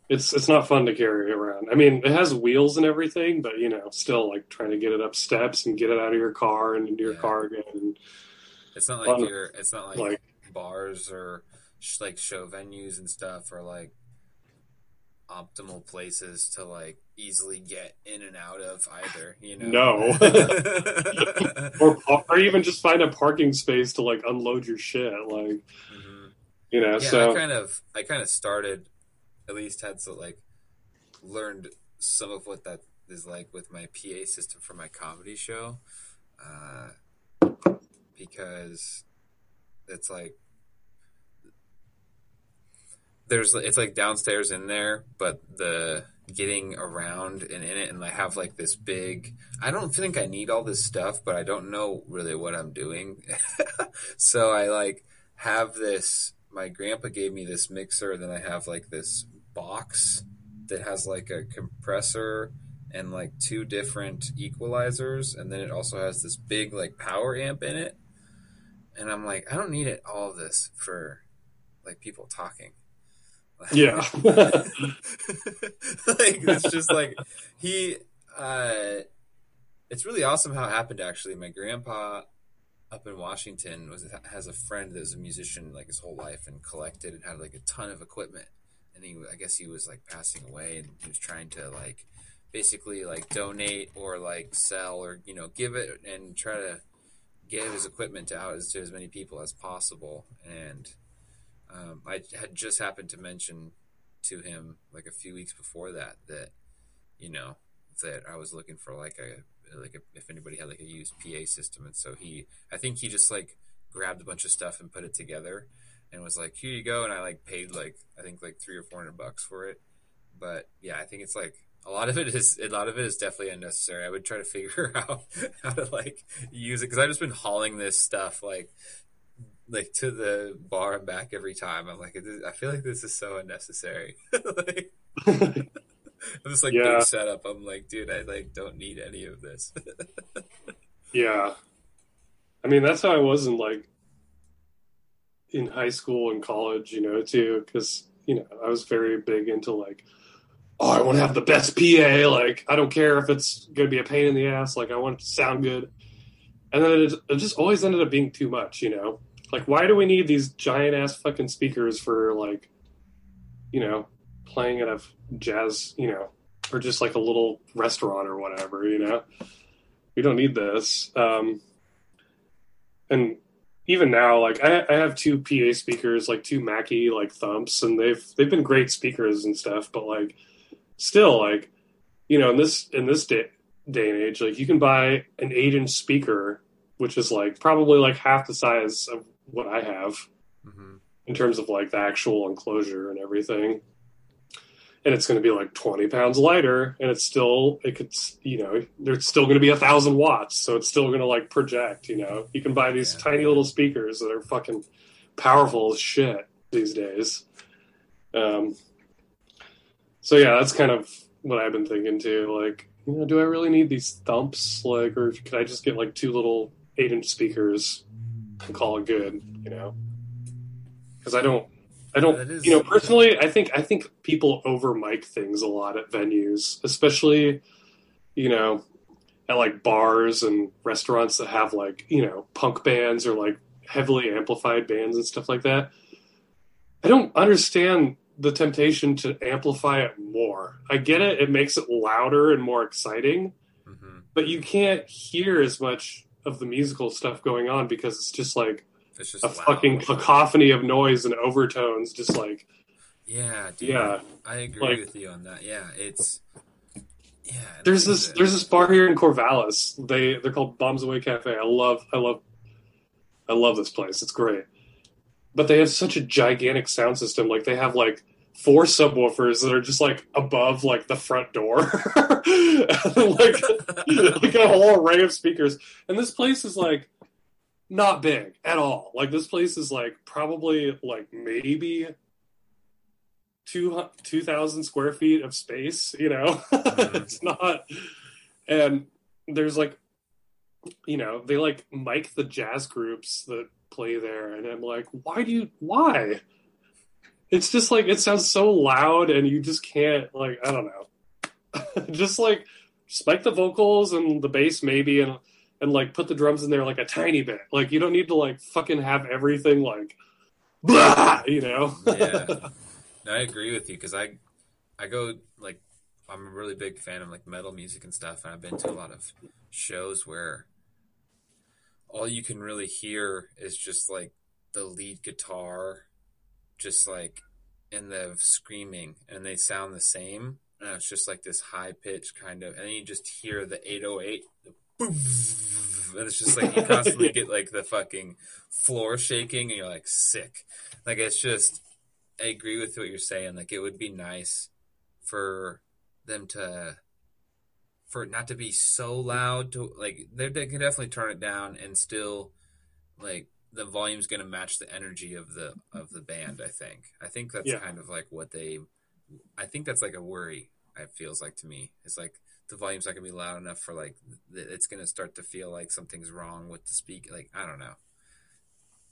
It's not fun to carry around. I mean, it has wheels and everything, but, you know, still, like, trying to get it up steps and get it out of your car and into your car again. It's not like it's not like bars or, like, show venues and stuff or, like, optimal places to, like, easily get in and out of either, you know? No. or even just find a parking space to, like, unload your shit, like, mm-hmm. you know, yeah, so. I kind of started... at least had to like learned some of what that is like with my PA system for my comedy show, because it's like it's like downstairs in there, but the getting around and in it, and I have like this big. I don't think I need all this stuff, but I don't know really what I'm doing, so I like have this. My grandpa gave me this mixer, and then I have like this box that has like a compressor and like two different equalizers, and then it also has this big like power amp in it. And I'm like, I don't need it all of this for like people talking. Yeah. Like it's just like it's really awesome how it happened actually. My grandpa up in Washington has a friend that was a musician like his whole life and collected and had like a ton of equipment. And I guess he was like passing away, and he was trying to like basically like donate or like sell or, you know, give it and try to get his equipment out to as many people as possible. And I had just happened to mention to him like a few weeks before that, you know, that I was looking for if anybody had like a used PA system. And so I think he just like grabbed a bunch of stuff and put it together and was like, here you go. And I like paid like, I think like $300 or $400 for it. But yeah, I think it's like A lot of it is definitely unnecessary. I would try to figure out how to like use it, because I've just been hauling this stuff like to the bar and back every time. I'm like, I feel like this is so unnecessary. Like, I'm just like, yeah. Big setup. I'm like, dude, I like don't need any of this. Yeah, I mean that's how I was in like in high school and college, you know, too, because you know I was very big into like, oh, I want to have the best PA. Like, I don't care if it's going to be a pain in the ass. Like, I want it to sound good. And then it just always ended up being too much, you know? Like, why do we need these giant-ass fucking speakers for, like, you know, playing at a jazz, you know, or just, like, a little restaurant or whatever, you know? We don't need this. And even now, like, I have two PA speakers, like, two Mackie, like, Thumps, and they've been great speakers and stuff, but, like, still, like, you know, in this day and age, like, you can buy an 8-inch speaker, which is like probably like half the size of what I have, mm-hmm. in terms of like the actual enclosure and everything, and it's going to be like 20 pounds lighter, and it could, you know, there's still going to be 1,000 watts, so it's still going to like project. You know, you can buy these tiny little speakers that are fucking powerful as shit these days. So, yeah, that's kind of what I've been thinking, too. Like, you know, do I really need these Thumps? Like, or could I just get, like, two little 8-inch speakers and call it good, you know? Because I don't, you know, personally, I think people over-mic things a lot at venues, especially, you know, at, like, bars and restaurants that have, like, you know, punk bands or, like, heavily amplified bands and stuff like that. I don't understand the temptation to amplify it more. I get it. It makes it louder and more exciting, mm-hmm. but you can't hear as much of the musical stuff going on because it's just like it's just a loud fucking cacophony of noise and overtones. Just like, yeah, dude, yeah, I agree like, with you on that. Yeah. It's, yeah. There's this bar here in Corvallis. They're called Bombs Away Cafe. I love this place. It's great. But they have such a gigantic sound system. Like, they have, like, 4 subwoofers that are just, like, above, like, the front door. like, a whole array of speakers. And this place is, like, not big at all. Like, this place is, like, probably, like, maybe 2,000 square feet of space, you know? It's not. And there's, like, you know, they, like, mic the jazz groups that play there, and I'm like, why? It's just like, it sounds so loud, and you just can't, like, I don't know. Just like spike the vocals and the bass maybe, and like put the drums in there like a tiny bit. Like, you don't need to like fucking have everything like blah, you know. Yeah, no, I agree with you, because I go, like, I'm a really big fan of like metal music and stuff, and I've been to a lot of shows where all you can really hear is just like the lead guitar, just like in the screaming, and they sound the same. And it's just like this high pitch kind of, and then you just hear the 808, the boom, and it's just like you constantly get like the fucking floor shaking, and you're like, sick. Like, it's just, I agree with what you're saying. Like, it would be nice for them to, for it not to be so loud, to like they can definitely turn it down, and still like the volume's going to match the energy of the band. I think that's kind of like what they, I think that's like a worry. It feels like to me, it's like the volume's not going to be loud enough for like, it's going to start to feel like something's wrong with the speak. Like, I don't know.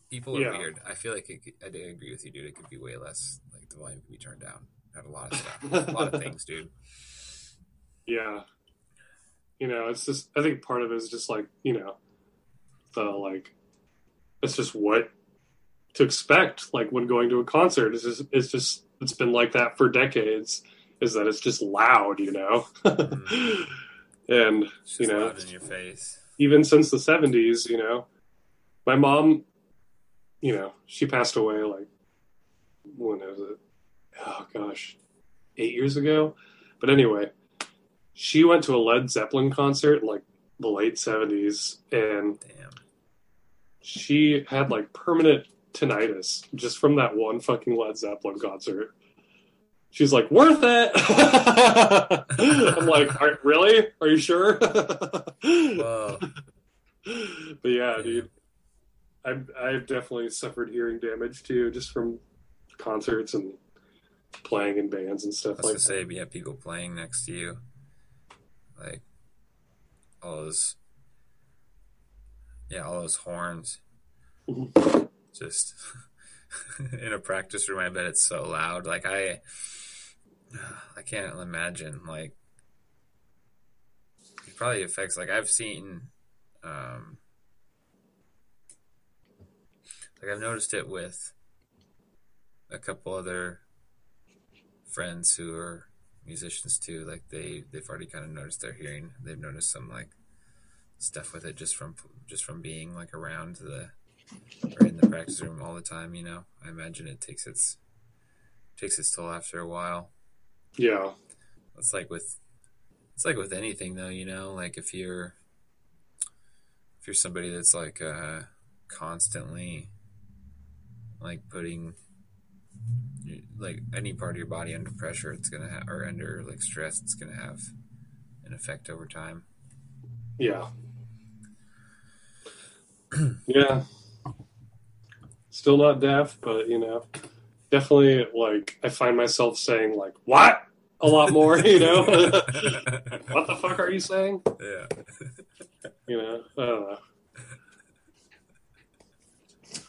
People are weird. I feel like I do agree with you, dude. It could be way less. Like, the volume could be turned down at a lot of stuff, a lot of things, dude. Yeah. You know, it's just, I think part of it is just like, you know, the like, it's just what to expect. Like, when going to a concert, it's been like that for decades, is that it's just loud, you know, and you know, loud in your face. Even since the 70s, you know, my mom, you know, she passed away like, when was it? Oh gosh, 8 years ago. But anyway, she went to a Led Zeppelin concert in, like, the late 70s, and damn, she had, like, permanent tinnitus just from that one fucking Led Zeppelin concert. She's like, worth it. I'm like, really? Are you sure? Wow. But yeah, dude, I've definitely suffered hearing damage too, just from concerts and playing in bands and stuff like that. I was gonna say, if you have people playing next to you, like all those horns, just in a practice room. I bet it's so loud. Like I can't imagine. Like it probably affects. Like I've seen. Like I've noticed it with a couple other friends who are musicians too. Like they've already kind of noticed their hearing. They've noticed some like stuff with it just from being like around the or in the practice room all the time. You know, I imagine it takes its toll after a while. Yeah, it's like with anything though. You know, like if you're somebody that's like constantly like putting like any part of your body under pressure, it's gonna have, or under like stress, it's gonna have an effect over time. Yeah. Yeah. Still not deaf, but you know, definitely like I find myself saying like what a lot more, you know. What the fuck are you saying? Yeah. You know, I don't know.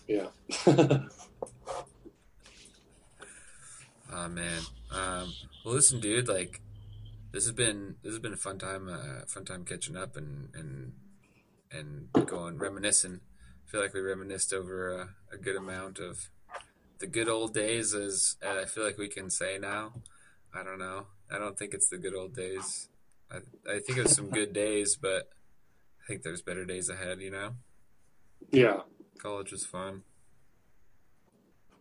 Yeah. Oh, man. Well, listen, dude. Like, this has been a fun time. Fun time catching up and going reminiscing. I feel like we reminisced over a good amount of the good old days, as I feel like we can say now. I don't know. I don't think it's the good old days. I think it was some good days, but I think there's better days ahead. You know. Yeah. College was fun.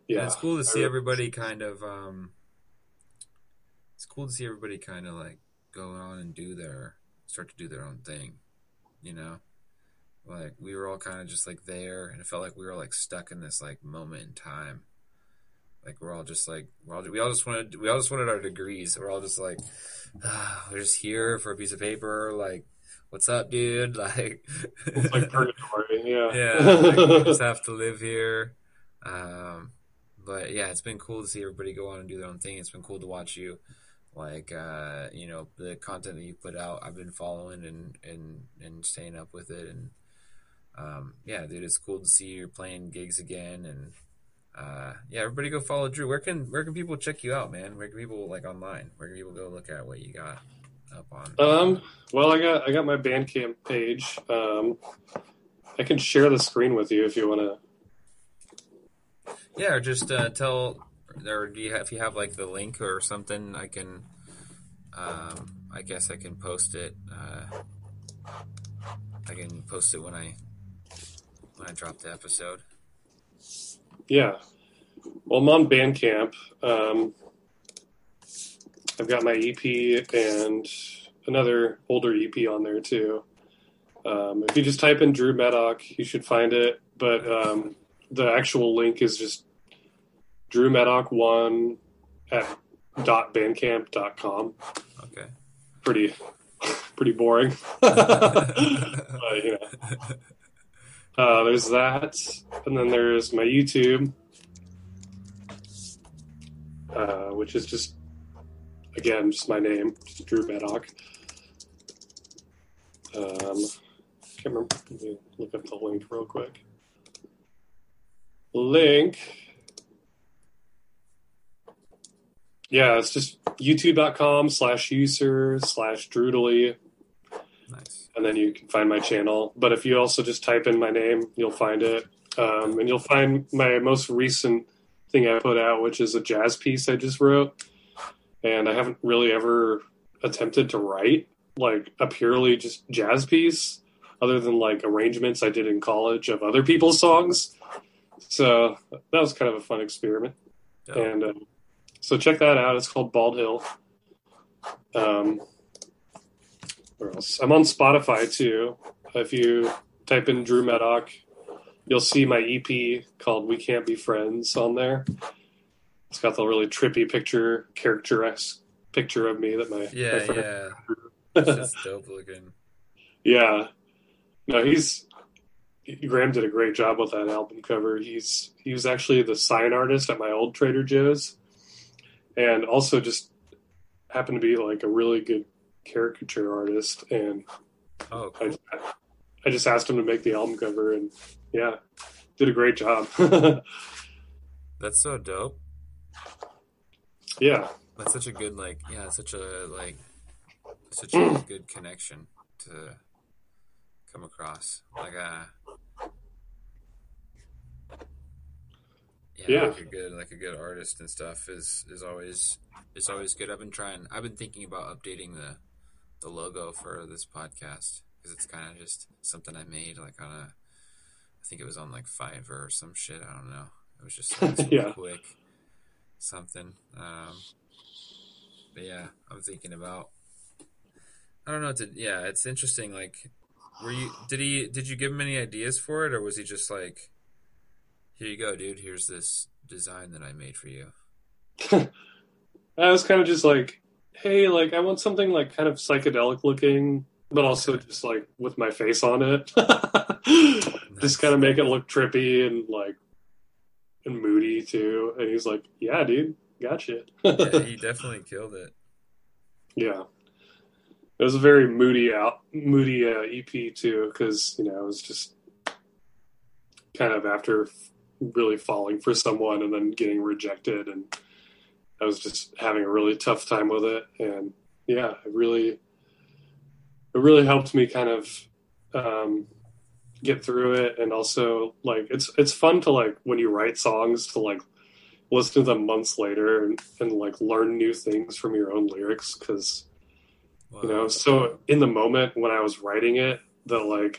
Yeah, it's cool to see everybody kind of like go on and start to do their own thing, you know? Like we were all kind of just like there, and it felt like we were like stuck in this like moment in time. Like we all just wanted our degrees. We're all just like we're just here for a piece of paper, like what's up, dude? Like it's like purgatory, yeah. Yeah, like, we just have to live here. But yeah, it's been cool to see everybody go on and do their own thing. It's been cool to watch you, like, you know, the content that you put out, I've been following and staying up with it. And, yeah, dude, it's cool to see you're playing gigs again. And, yeah, everybody go follow Drew. Where can people check you out, man? Where can people like online? Where can people go look at what you got up on? Well, I got my Bandcamp page. I can share the screen with you if you want to. Yeah, or just if you have like the link or something, I can, I guess I can post it. I can post it when I drop the episode. Yeah. Well, I'm on Bandcamp. I've got my EP and another older EP on there too. If you just type in Drew Medak, you should find it. But, the actual link is just drewmedak1@bandcamp.com. Okay. Pretty boring. But, you know. There's that, and then there's my YouTube, which is just again just my name, just Drew Medak. Can't remember. Let me look up the link real quick. Link. Yeah, it's just youtube.com/user/droodly. Nice. And then you can find my channel. But if you also just type in my name, you'll find it. And you'll find my most recent thing I put out, which is a jazz piece I just wrote. And I haven't really ever attempted to write like a purely just jazz piece, other than like arrangements I did in college of other people's songs. So that was kind of a fun experiment. Yeah. And so check that out. It's called Bald Hill. Where else? I'm on Spotify too. If you type in Drew Medak, you'll see my EP called We Can't Be Friends on there. It's got the really trippy character-esque picture of me that my friend. It's just dope looking. Yeah. No, Graham did a great job with that album cover. He was actually the sign artist at my old Trader Joe's, and also just happened to be like a really good caricature artist. And cool. I just asked him to make the album cover, and did a great job. That's so dope. Yeah, that's such a good such a good connection to come across. Like a good artist and stuff is always good. I've been thinking about updating the logo for this podcast, because it's kind of just something I made I think it was on Fiverr or some shit. I don't know. It was just quick something. But yeah, I'm thinking about, I don't know. It's interesting. Did you give him any ideas for it, or was he just like, here you go, dude, here's this design that I made for you? I was kind of just like, hey, I want something kind of psychedelic looking, but also just with my face on it. Just kind of make it look trippy and and moody too. And he's like, yeah, dude, gotcha. Yeah, he definitely killed it. Yeah. It was a very moody EP too, because it was just kind of after really falling for someone and then getting rejected, and I was just having a really tough time with it. And it really helped me kind of get through it. And also it's fun to when you write songs to listen to them months later and learn new things from your own lyrics, because. Wow. So in the moment when I was writing it, that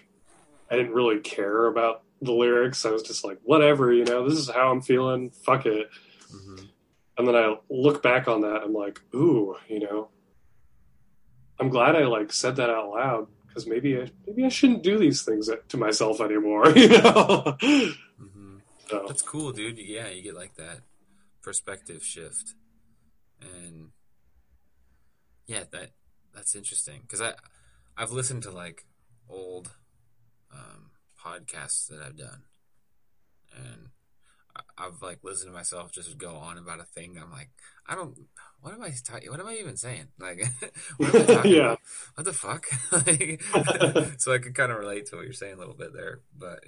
I didn't really care about the lyrics. I was just whatever, this is how I'm feeling. Fuck it. Mm-hmm. And then I look back on that. I'm like, ooh, I'm glad I said that out loud, because maybe I shouldn't do these things to myself anymore. Mm-hmm. So. That's cool, dude. Yeah, you get that perspective shift, and that. That's interesting, because I've listened to old podcasts that I've done, and I've listened to myself just go on about a thing. I'm like, I don't. What am I talking? What am I even saying? What am I talking about? What the fuck? So I can kind of relate to what you're saying a little bit there, but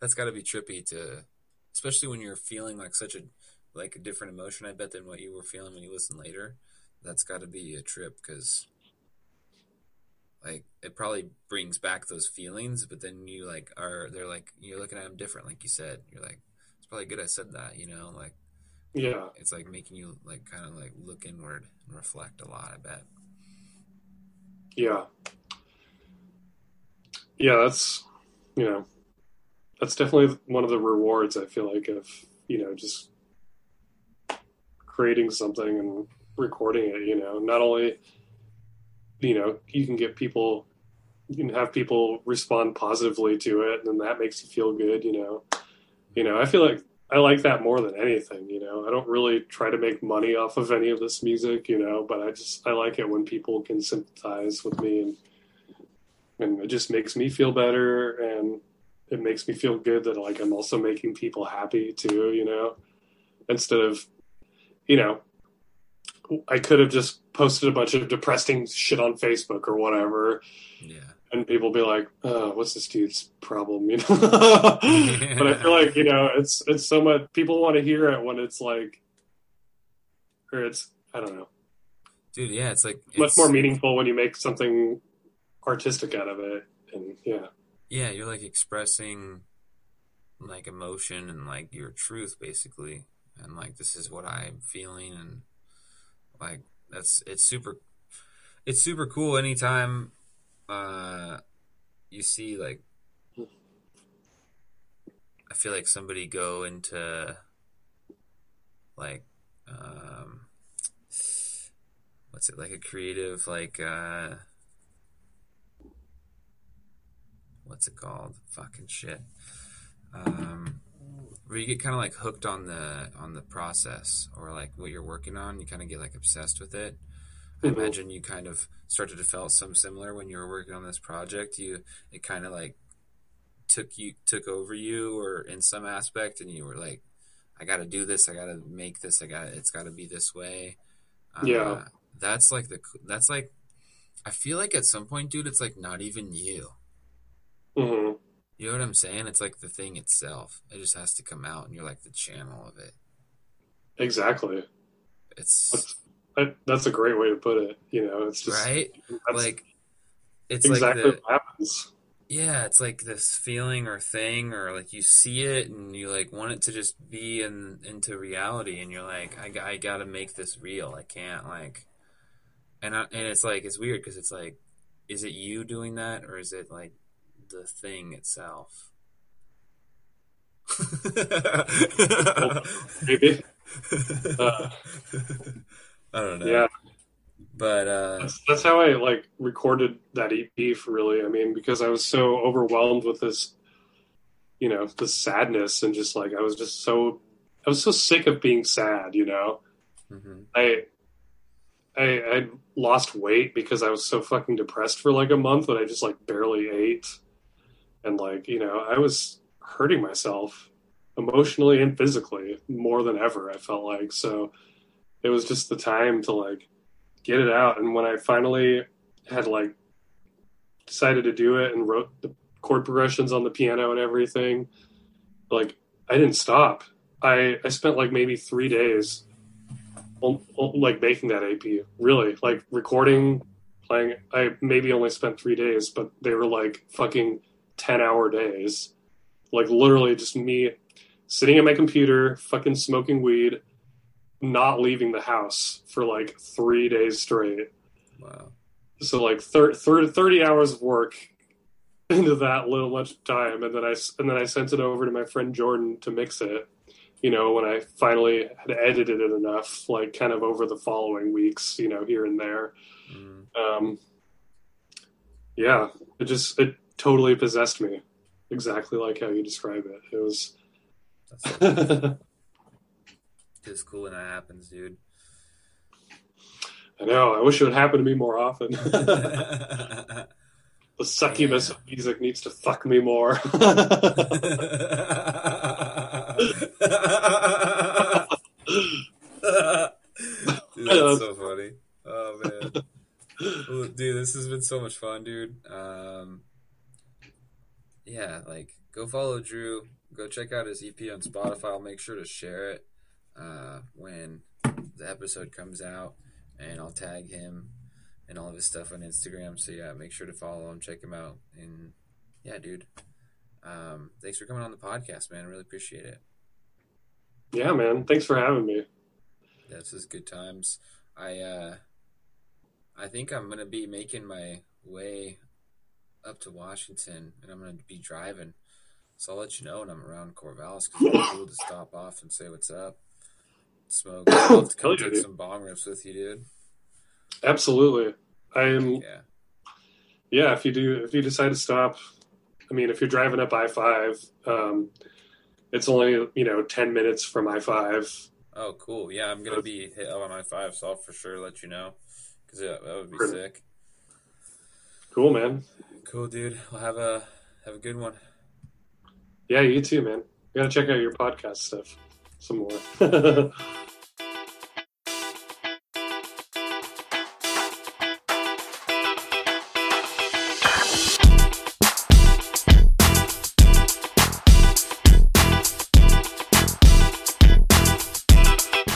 that's got to be trippy to, especially when you're feeling such a a different emotion, I bet, than what you were feeling when you listen later. That's got to be a trip, because it probably brings back those feelings, but then you you're looking at them different. Like you said, you're like, it's probably good I said that, it's making you kind of look inward and reflect a lot, I bet. Yeah. Yeah. That's, that's definitely one of the rewards, I feel of, just creating something and recording it. Not only you can get people, you can have people respond positively to it, and then that makes you feel good. I feel I like that more than anything. I don't really try to make money off of any of this music, but I like it when people can sympathize with me, and it just makes me feel better, and it makes me feel good that I'm also making people happy too, instead of I could have just posted a bunch of depressing shit on Facebook or whatever. Yeah. And people be like, oh, what's this dude's problem? But I feel it's so much, people want to hear it when it's or it's, I don't know. Dude. Yeah. It's much more meaningful when you make something artistic out of it. And yeah. Yeah. You're expressing emotion and your truth basically. And this is what I'm feeling, and it's super cool. Anytime you see I feel somebody go into what's it a creative what's it called? Fucking shit. where you get kind of like hooked on the process or like what you're working on. You kind of get like obsessed with it. Mm-hmm. I imagine you kind of started to feel something similar when you were working on this project. It kind of like took over you, or in some aspect, and you were like, I got to do this. I got to make this. It's got to be this way. Yeah. That's like, I feel like at some point, dude, it's like not even you. Mm-hmm. You know what I'm saying? It's like the thing itself. It just has to come out, and you're like the channel of it. Exactly. That's a great way to put it. You know, it's just right. Like it's exactly like what happens. Yeah, it's like this feeling or thing, or like you see it and you like want it to just be into reality, and you're like, I gotta make this real. I can't like, and it's like it's weird because it's like, is it you doing that, or is it like the thing itself? Maybe. I don't know. Yeah. But that's how I like recorded that EP for really. I mean, because I was so overwhelmed with this, you know, the sadness, and just like I was so sick of being sad, you know. Mm-hmm. I lost weight because I was so fucking depressed for like a month that I just like barely ate, and like, you know, I was hurting myself emotionally and physically more than ever, I felt like. So it was just the time to like get it out. And when I finally had like decided to do it and wrote the chord progressions on the piano and everything, like I didn't stop. I spent like maybe 3 days like making that AP, really, like recording, playing. I maybe only spent 3 days, but they were like fucking 10-hour days, like literally just me sitting at my computer, fucking smoking weed, not leaving the house for like 3 days straight. Wow. So like 30 hours of work into that little much time, and then I sent it over to my friend Jordan to mix it, you know, when I finally had edited it enough, like kind of over the following weeks, you know, here and there. Mm. Yeah, it totally possessed me, exactly like how you describe it. It was it's cool when that happens, dude. I know. I wish it would happen to me more often. The succubus of music needs to fuck me more. Dude, that's so funny. Oh, man. Well, dude, this has been so much fun, dude. Yeah, like, go follow Drew. Go check out his EP on Spotify. I'll make sure to share it when the episode comes out, and I'll tag him and all of his stuff on Instagram. So yeah, make sure to follow him, check him out. And yeah, dude, thanks for coming on the podcast, man. I really appreciate it. Yeah, man. Thanks for having me. That's just good times. I think I'm going to be making my way up to Washington, and I'm going to be driving. So I'll let you know when I'm around Corvallis, because it's cool to stop off and say what's up. Smoke. I'd love to come take some bong rips with you, dude. Absolutely. Yeah, if you decide to stop, I mean, if you're driving up I-5, it's only, you know, 10 minutes from I-5. Oh, cool. Yeah, I'm going to be hit on I-5, so I'll for sure let you know, because that would be sick. Cool, man. Cool, dude. Well, have a good one. Yeah, you too, man. You got to check out your podcast stuff some more.